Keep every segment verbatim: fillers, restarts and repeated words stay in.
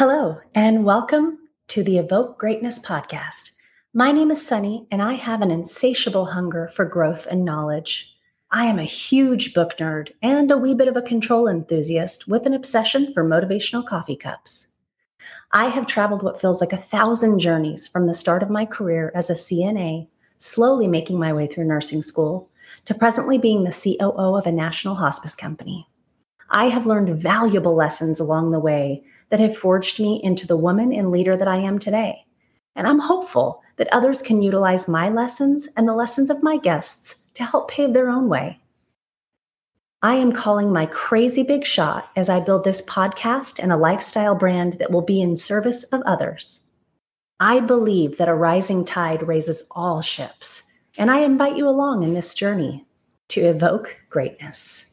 Hello, and welcome to the Evoke Greatness podcast. My name is Sunny, and I have an insatiable hunger for growth and knowledge. I am a huge book nerd and a wee bit of a control enthusiast with an obsession for motivational coffee cups. I have traveled what feels like a thousand journeys from the start of my career as a C N A, slowly making my way through nursing school, to presently being the C O O of a national hospice company. I have learned valuable lessons along the way that have forged me into the woman and leader that I am today. And I'm hopeful that others can utilize my lessons and the lessons of my guests to help pave their own way. I am calling my crazy big shot as I build this podcast and a lifestyle brand that will be in service of others. I believe that a rising tide raises all ships, and I invite you along in this journey to evoke greatness.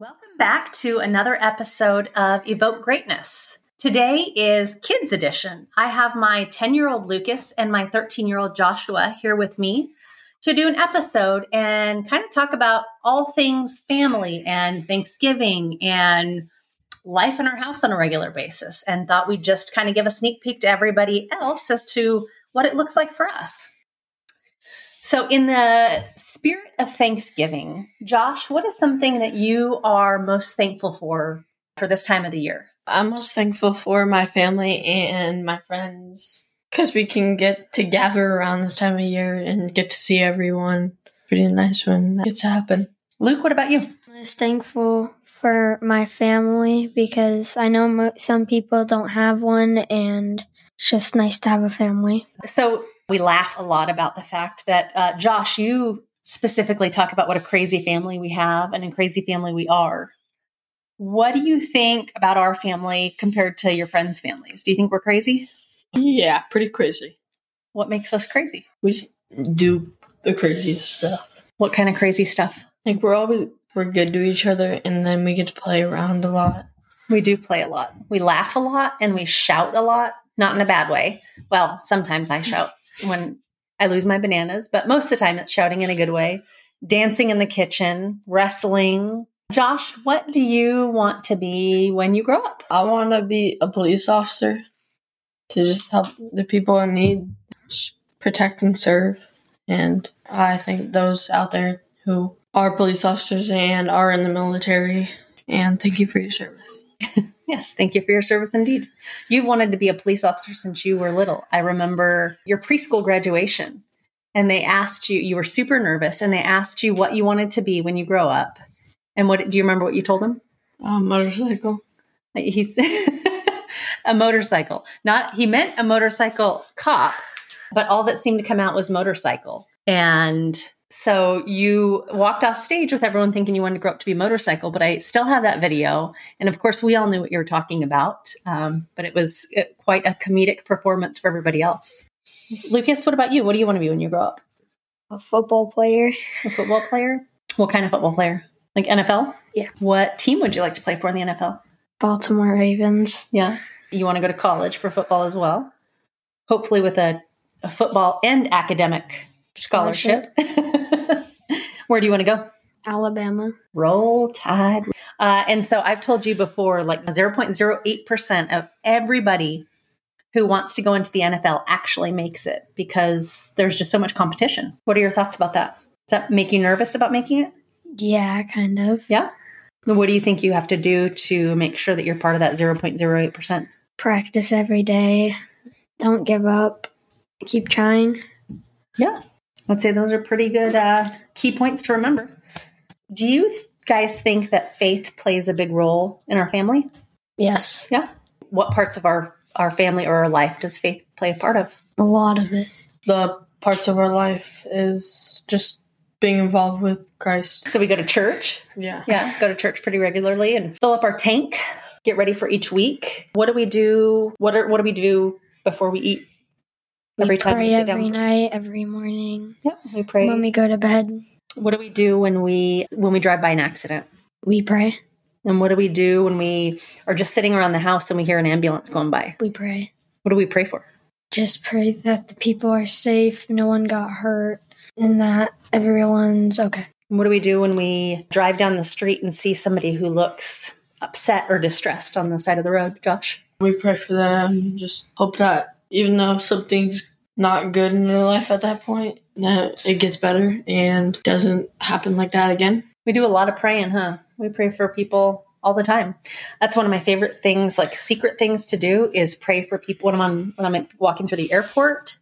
Welcome back to another episode of Evoke Greatness. Today is Kids Edition. I have my ten-year-old Lucas and my thirteen-year-old Joshua here with me to do an episode and kind of talk about all things family and Thanksgiving and life in our house on a regular basis, and thought we'd just kind of give a sneak peek to everybody else as to what it looks like for us. So in the spirit of Thanksgiving, Josh, what is something that you are most thankful for for this time of the year? I'm most thankful for my family and my friends because we can get to gather around this time of year and get to see everyone. Pretty nice when that gets to happen. Luke, what about you? I'm most thankful for my family because I know mo- some people don't have one, and it's just nice to have a family. So we laugh a lot about the fact that, uh, Josh, you specifically talk about what a crazy family we have and a crazy family we are. What do you think about our family compared to your friends' families? Do you think we're crazy? Yeah, pretty crazy. What makes us crazy? We just do the craziest stuff. What kind of crazy stuff? Like, we're always, we're good to each other, and then we get to play around a lot. We do play a lot. We laugh a lot, and we shout a lot. Not in a bad way. Well, sometimes I shout. When I lose my bananas, but most of the time it's shouting in a good way, dancing in the kitchen, wrestling. Josh, what do you want to be when you grow up? I want to be a police officer to just help the people in need, protect and serve. And I think those out there who are police officers and are in the military, and thank you for your service. Yes, thank you for your service indeed. You've wanted to be a police officer since you were little. I remember your preschool graduation, and they asked you, you were super nervous, and they asked you what you wanted to be when you grow up. And what do you remember what you told them? A motorcycle. He's a motorcycle. Not he meant a motorcycle cop, but all that seemed to come out was motorcycle. And so you walked off stage with everyone thinking you wanted to grow up to be a motorcycle, but I still have that video. And of course, we all knew what you were talking about, um, but it was quite a comedic performance for everybody else. Lucas, what about you? What do you want to be when you grow up? A football player. A football player? What kind of football player? Like N F L? Yeah. What team would you like to play for in the N F L? Baltimore Ravens. Yeah. You want to go to college for football as well? Hopefully with a, a football and academic scholarship. scholarship. Where do you want to go? Alabama. Roll Tide. Uh, and so I've told you before, like zero point zero eight percent of everybody who wants to go into the N F L actually makes it because there's just so much competition. What are your thoughts about that? Does that make you nervous about making it? Yeah, kind of. Yeah? What do you think you have to do to make sure that you're part of that zero point zero eight percent? Practice every day. Don't give up. Keep trying. Yeah. I'd say those are pretty good uh, key points to remember. Do you th- guys think that faith plays a big role in our family? Yes. Yeah. What parts of our, our family or our life does faith play a part of? A lot of it. The parts of our life is just being involved with Christ. So we go to church. Yeah. Yeah. Go to church pretty regularly and fill up our tank, get ready for each week. What do we do? What are, what do we do before we eat? Every we time pray we sit every down. Night, every morning. Yep, we pray. When we go to bed. What do we do when we when we drive by an accident? We pray. And what do we do when we are just sitting around the house and we hear an ambulance going by? We pray. What do we pray for? Just pray that the people are safe, no one got hurt, and that everyone's okay. What do we do when we drive down the street and see somebody who looks upset or distressed on the side of the road, Josh? We pray for them, just hope that even though something's not good in their life at that point, that it gets better and doesn't happen like that again. We do a lot of praying, huh? We pray for people all the time. That's one of my favorite things, like secret things to do, is pray for people when I'm on, when I'm walking through the airport.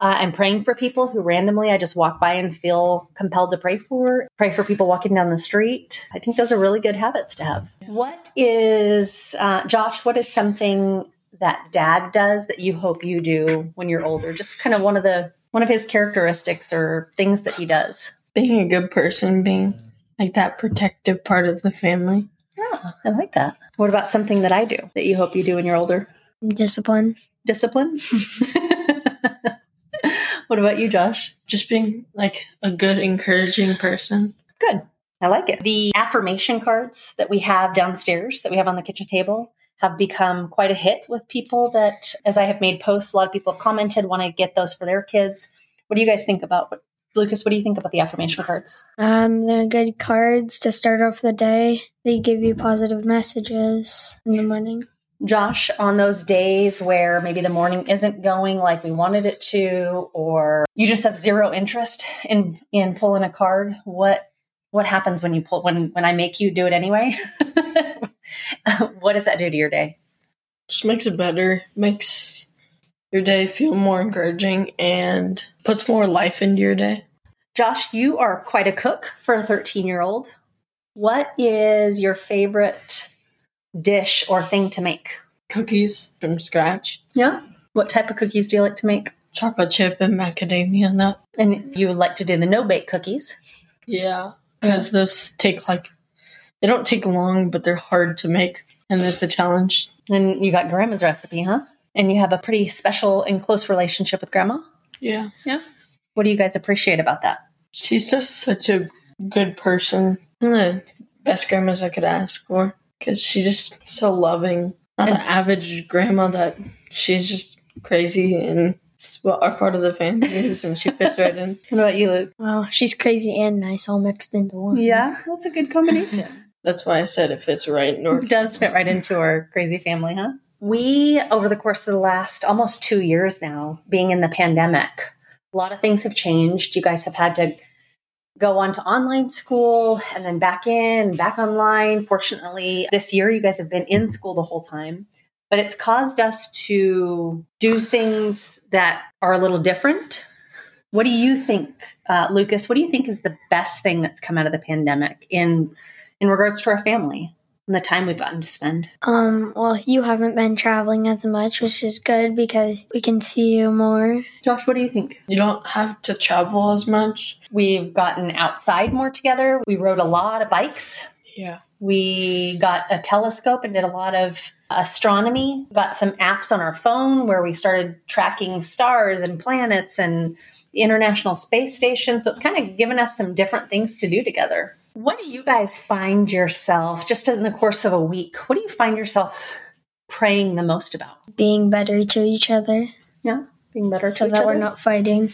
Uh, I'm praying for people who randomly I just walk by and feel compelled to pray for. Pray for people walking down the street. I think those are really good habits to have. What is, uh, Josh, what is something that Dad does that you hope you do when you're older? Just kind of one of the one of his characteristics or things that he does. Being a good person, being like that protective part of the family. Yeah, I like that. What about something that I do that you hope you do when you're older? Discipline. Discipline? What about you, Josh? Just being like a good, encouraging person. Good. I like it. The affirmation cards that we have downstairs, that we have on the kitchen table, have become quite a hit with people that, as I have made posts, a lot of people have commented, want to get those for their kids. What do you guys think about what, Lucas, what do you think about the affirmation cards? Um, they're good cards to start off the day. They give you positive messages in the morning. Josh, on those days where maybe the morning isn't going like we wanted it to, or you just have zero interest in, in pulling a card, what what happens when you pull when when I make you do it anyway? What does that do to your day? Just makes it better, makes your day feel more encouraging, and puts more life into your day. Josh, you are quite a cook for a thirteen-year-old. What is your favorite dish or thing to make? Cookies from scratch. Yeah? What type of cookies do you like to make? Chocolate chip and macadamia nut. And you would like to do the no-bake cookies? Yeah, because mm-hmm. those take like... They don't take long, but they're hard to make, and it's a challenge. And you got Grandma's recipe, huh? And you have a pretty special and close relationship with Grandma? Yeah. Yeah? What do you guys appreciate about that? She's just such a good person. One of the best grandmas I could ask for, because she's just so loving. Not and the average grandma that she's just crazy, and it's what our part of the family is, and she fits right in. What about you, Luke? Wow, she's crazy and nice all mixed into one. Yeah, that's a good combination. Yeah. That's why I said it fits right. It does fit right into our crazy family, huh? We, over the course of the last almost two years now, being in the pandemic, a lot of things have changed. You guys have had to go on to online school and then back in, back online. Fortunately, this year you guys have been in school the whole time. But it's caused us to do things that are a little different. What do you think, uh, Lucas, what do you think is the best thing that's come out of the pandemic in in regards to our family and the time we've gotten to spend? Um, well, you haven't been traveling as much, which is good because we can see you more. Josh, what do you think? You don't have to travel as much. We've gotten outside more together. We rode a lot of bikes. Yeah. We got a telescope and did a lot of astronomy. Got some apps on our phone where we started tracking stars and planets and the International Space Station. So it's kind of given us some different things to do together. What do you guys find yourself, just in the course of a week, what do you find yourself praying the most about? Being better to each other. Yeah, being better to each other. So that we're not fighting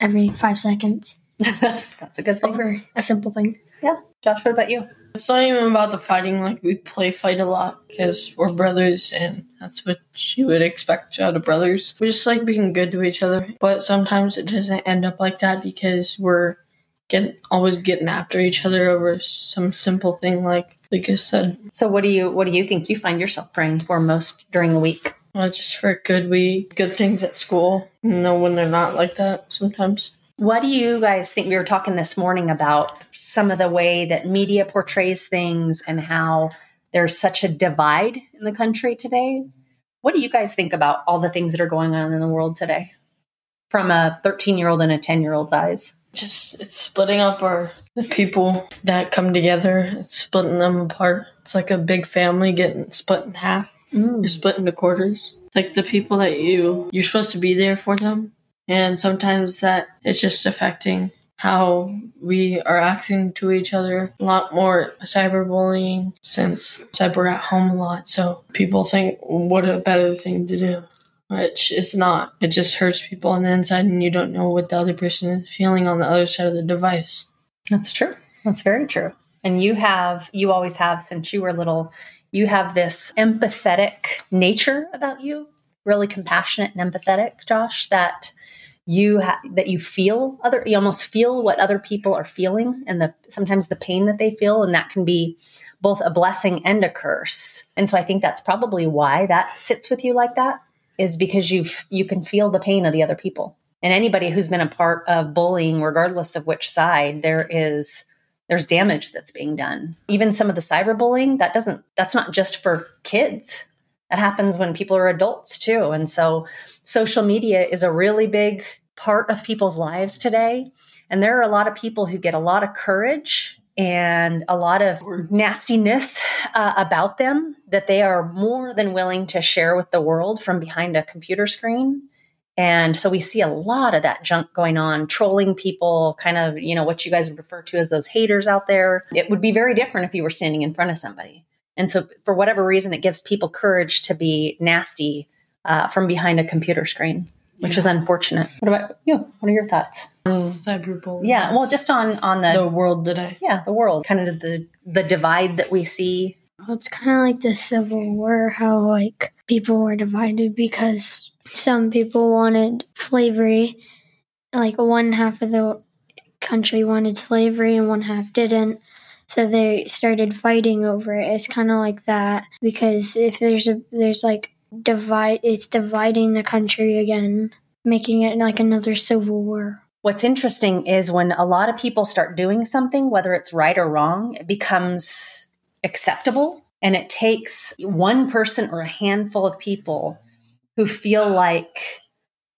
every five seconds. that's, that's a good thing. Over a simple thing. Yeah. Josh, what about you? It's not even about the fighting. Like, we play fight a lot because we're brothers, and that's what you would expect out of brothers. We just like being good to each other, but sometimes it doesn't end up like that because we're get, always getting after each other over some simple thing, like Lucas said. So what do you what do you think you find yourself praying for most during the week? Well, just for a good week, good things at school. No, when they're not like that sometimes. What do you guys think? We were talking this morning about some of the way that media portrays things and how there's such a divide in the country today. What do you guys think about all the things that are going on in the world today from a thirteen-year-old and a ten-year-old's eyes? Just it's splitting up our the people that come together. It's splitting them apart. It's like a big family getting split in half. Mm. You're split into quarters. It's like the people that you, you're supposed to be there for them. And sometimes that it's just affecting how we are acting to each other. A lot more cyberbullying since we're at home a lot. So people think, what a better thing to do which it's not. It just hurts people on the inside, and you don't know what the other person is feeling on the other side of the device. That's true. That's very true. And you have, you always have since you were little, you have this empathetic nature about you, really compassionate and empathetic, Josh, that you ha- that you feel other, you almost feel what other people are feeling and the sometimes the pain that they feel. And that can be both a blessing and a curse. And so I think that's probably why that sits with you like that, is because you you can feel the pain of the other people. And anybody who's been a part of bullying, regardless of which side, there is there's damage that's being done. Even some of the cyberbullying, that doesn't that's not just for kids. That happens when people are adults too. And so social media is a really big part of people's lives today. And there are a lot of people who get a lot of courage and a lot of nastiness uh, about them that they are more than willing to share with the world from behind a computer screen. And so we see a lot of that junk going on, trolling people, kind of, you know, what you guys would refer to as those haters out there. It would be very different if you were standing in front of somebody. And so for whatever reason, it gives people courage to be nasty uh, from behind a computer screen, which yeah. is unfortunate. What about you? What are your thoughts? Cyberbullying. Yeah. Well, just on, on the, the world today. Yeah. The world, kind of the, the divide that we see. Well, it's kind of like the Civil War, how like people were divided because some people wanted slavery. Like one half of the country wanted slavery and one half didn't. So they started fighting over it. It's kind of like that, because if there's a there's like divide, it's dividing the country again, making it like another civil war. What's interesting is when a lot of people start doing something, whether it's right or wrong, it becomes acceptable, and it takes one person or a handful of people who feel like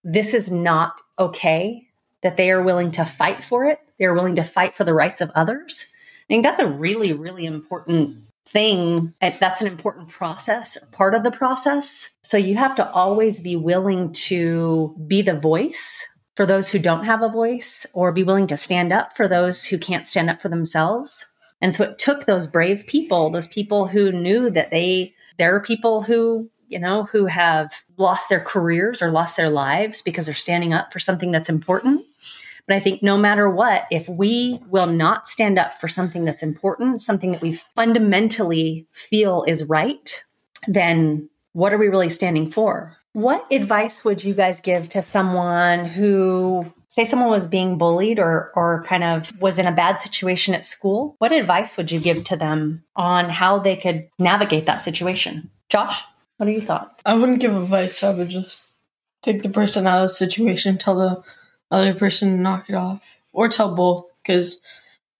this is not okay, that they are willing to fight for it. They're willing to fight for the rights of others. I think that's a really, really important thing. That's an important process, part of the process. So you have to always be willing to be the voice for those who don't have a voice, or be willing to stand up for those who can't stand up for themselves. And so it took those brave people, those people who knew that they, there are people who, you know, who have lost their careers or lost their lives because they're standing up for something that's important. But I think no matter what, if we will not stand up for something that's important, something that we fundamentally feel is right, then what are we really standing for? What advice would you guys give to someone who, say someone was being bullied or or kind of was in a bad situation at school? What advice would you give to them on how they could navigate that situation? Josh, what are your thoughts? I wouldn't give advice. I would just take the person out of the situation, tell the other person to knock it off, or tell both, because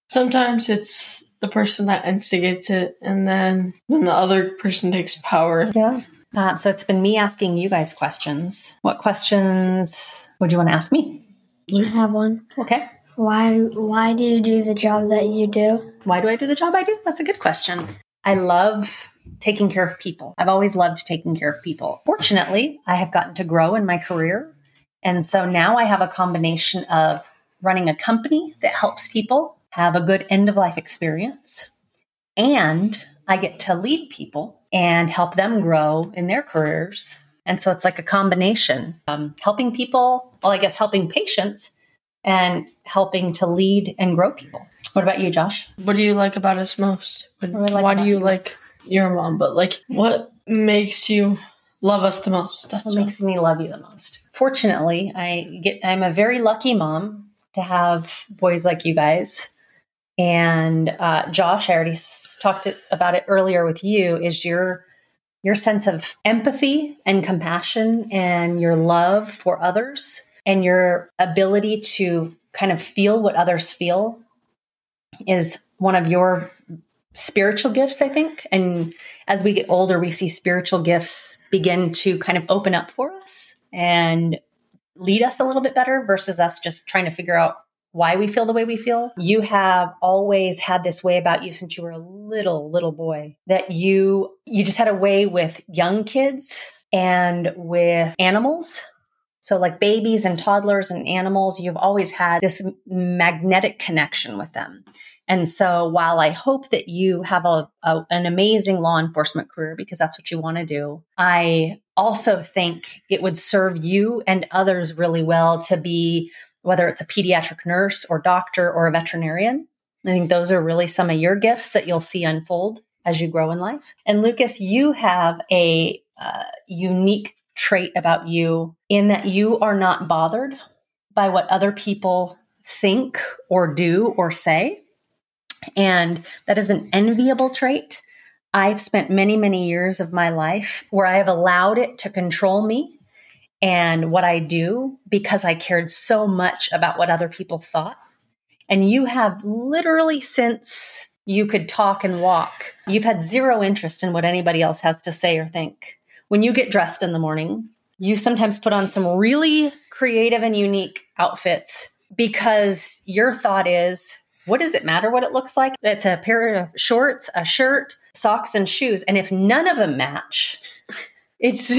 sometimes it's the person that instigates it, and then, then the other person takes power. Yeah. Uh, so it's been me asking you guys questions. What questions would you want to ask me? You have one. Okay. Why Why do you do the job that you do? Why do I do the job I do? That's a good question. I love taking care of people. I've always loved taking care of people. Fortunately, I have gotten to grow in my career. And so now I have a combination of running a company that helps people have a good end-of-life experience, and I get to lead people and help them grow in their careers. And so it's like a combination, um, helping people, well, I guess helping patients and helping to lead and grow people. What about you, Josh? What do you like about us most? What, what do like why do you me? like your mom? But like, what makes you love us the most? That's what, what makes me love you the most. Fortunately, I get, I'm a very lucky mom to have boys like you guys. And uh, Josh, I already s- talked it, about it earlier with you, is your your sense of empathy and compassion and your love for others and your ability to kind of feel what others feel is one of your spiritual gifts, I think. And as we get older, we see spiritual gifts begin to kind of open up for us and lead us a little bit better versus us just trying to figure out why we feel the way we feel. You have always had this way about you since you were a little, little boy, that you you just had a way with young kids and with animals. So like babies and toddlers and animals, you've always had this magnetic connection with them. And so while I hope that you have a, a an amazing law enforcement career, because that's what you want to do, I also think it would serve you and others really well to be, whether it's a pediatric nurse or doctor or a veterinarian. I think those are really some of your gifts that you'll see unfold as you grow in life. And Lucas, you have a uh, unique trait about you in that you are not bothered by what other people think or do or say. And that is an enviable trait. I've spent many, many years of my life where I have allowed it to control me and what I do because I cared so much about what other people thought. And you have literally, since you could talk and walk, you've had zero interest in what anybody else has to say or think. When you get dressed in the morning, you sometimes put on some really creative and unique outfits because your thought is, what does it matter what it looks like? It's a pair of shorts, a shirt, socks, and shoes. And if none of them match, it's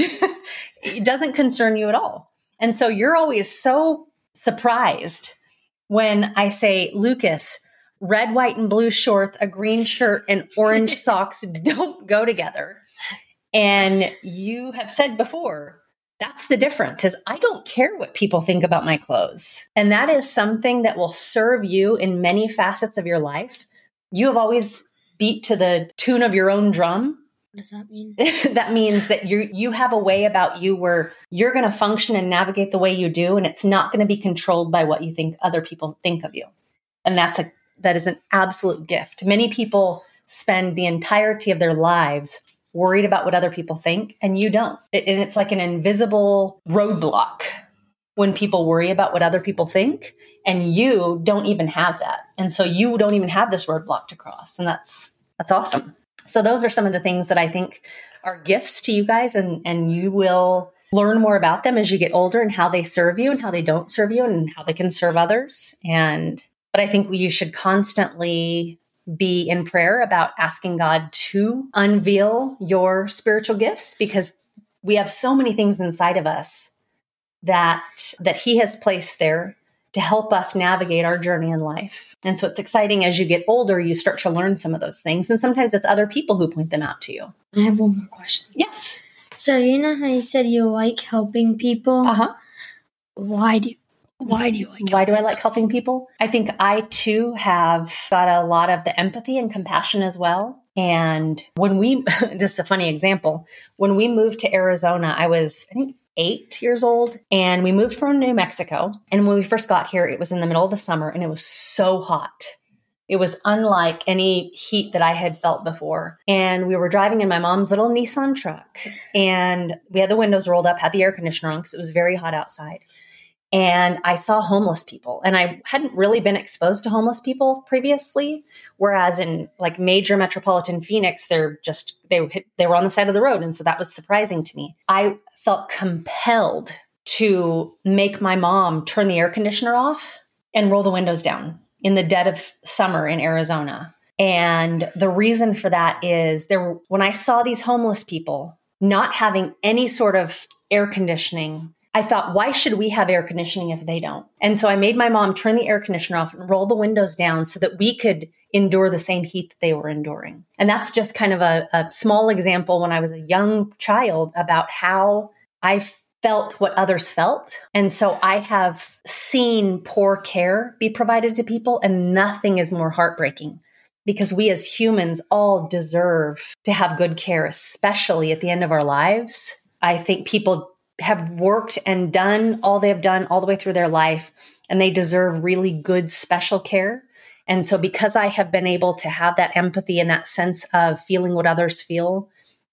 it doesn't concern you at all. And so you're always so surprised when I say, Lucas, red, white, and blue shorts, a green shirt, and orange socks don't go together. And you have said before, that's the difference, is I don't care what people think about my clothes. And that is something that will serve you in many facets of your life. You have always beat to the tune of your own drum. What does that mean? That means that you you have a way about you where you're going to function and navigate the way you do, and it's not going to be controlled by what you think other people think of you. And that's a that is an absolute gift. Many people spend the entirety of their lives worried about what other people think, and you don't. It, and it's like an invisible roadblock when people worry about what other people think, and you don't even have that. And so you don't even have this roadblock to cross, and that's that's awesome. So those are some of the things that I think are gifts to you guys, and, and you will learn more about them as you get older and how they serve you and how they don't serve you and how they can serve others. And but I think you should constantly be in prayer about asking God to unveil your spiritual gifts, because we have so many things inside of us that that he has placed there to help us navigate our journey in life. And so it's exciting as you get older, you start to learn some of those things. And sometimes it's other people who point them out to you. I have one more question. Yes. So you know how you said you like helping people? Uh-huh. Why do you? Why do you like Why do I like helping people? I think I, too, have got a lot of the empathy and compassion as well. And when we, this is a funny example, when we moved to Arizona, I was, I think, eight years old. And we moved from New Mexico. And when we first got here, it was in the middle of the summer and it was so hot. It was unlike any heat that I had felt before. And we were driving in my mom's little Nissan truck. And we had the windows rolled up, had the air conditioner on because it was very hot outside. And I saw homeless people, and I hadn't really been exposed to homeless people previously. Whereas in like major metropolitan Phoenix, they're just, they hit, they were on the side of the road. And so that was surprising to me. I felt compelled to make my mom turn the air conditioner off and roll the windows down in the dead of summer in Arizona. And the reason for that is there, when I saw these homeless people not having any sort of air conditioning, I thought, why should we have air conditioning if they don't? And so I made my mom turn the air conditioner off and roll the windows down so that we could endure the same heat that they were enduring. And that's just kind of a, a small example when I was a young child about how I felt what others felt. And so I have seen poor care be provided to people, and nothing is more heartbreaking, because we as humans all deserve to have good care, especially at the end of our lives. I think people have worked and done all they have done all the way through their life, and they deserve really good special care. And so because I have been able to have that empathy and that sense of feeling what others feel,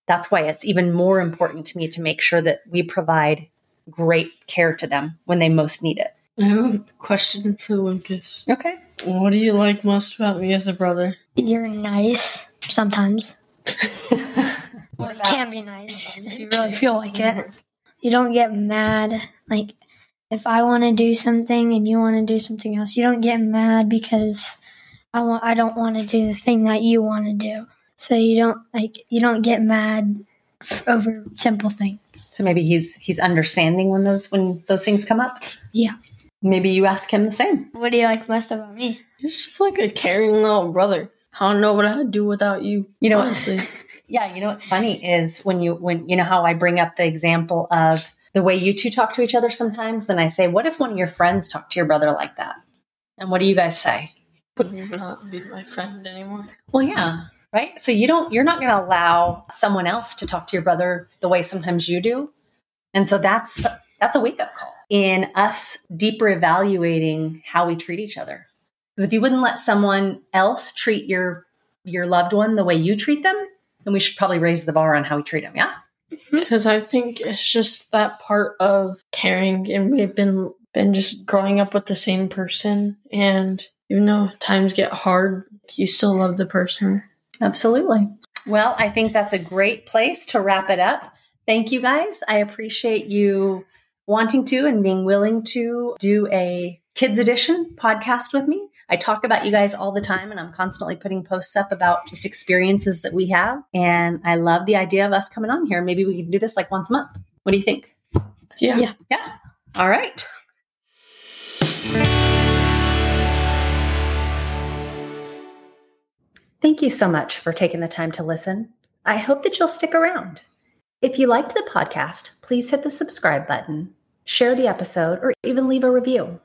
that's why it's even more important to me to make sure that we provide great care to them when they most need it. I have a question for Lucas. Okay. What do you like most about me as a brother? You're nice sometimes. Well, it can be nice if you really feel like it. You don't get mad. Like, if I want to do something and you want to do something else, you don't get mad because I want I don't want to do the thing that you want to do. So you don't like you don't get mad over simple things. So maybe he's he's understanding when those when those things come up. Yeah. Maybe you ask him the same. What do you like most about me? You're just like a caring little brother. I don't know what I'd do without you. You know, honestly. Yeah, you know what's funny is when you when you know how I bring up the example of the way you two talk to each other sometimes, then I say, what if one of your friends talked to your brother like that? And what do you guys say? Would not be my friend anymore. Well, yeah, right? So you don't, you're not going to allow someone else to talk to your brother the way sometimes you do. And so that's that's a wake-up call in us deeper evaluating how we treat each other. Because if you wouldn't let someone else treat your your loved one the way you treat them, then we should probably raise the bar on how we treat them, yeah? Because I think it's just that part of caring, and we've been been just growing up with the same person, and even though times get hard, you still love the person. Absolutely. Well, I think that's a great place to wrap it up. Thank you guys. I appreciate you wanting to and being willing to do a kids edition podcast with me. I talk about you guys all the time, and I'm constantly putting posts up about just experiences that we have. And I love the idea of us coming on here. Maybe we can do this like once a month. What do you think? Yeah. Yeah. Yeah. All right. Thank you so much for taking the time to listen. I hope that you'll stick around. If you liked the podcast, please hit the subscribe button, share the episode, or even leave a review.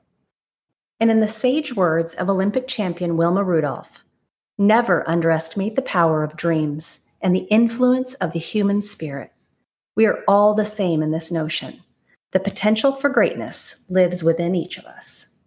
And in the sage words of Olympic champion Wilma Rudolph, never underestimate the power of dreams and the influence of the human spirit. We are all the same in this notion. The potential for greatness lives within each of us.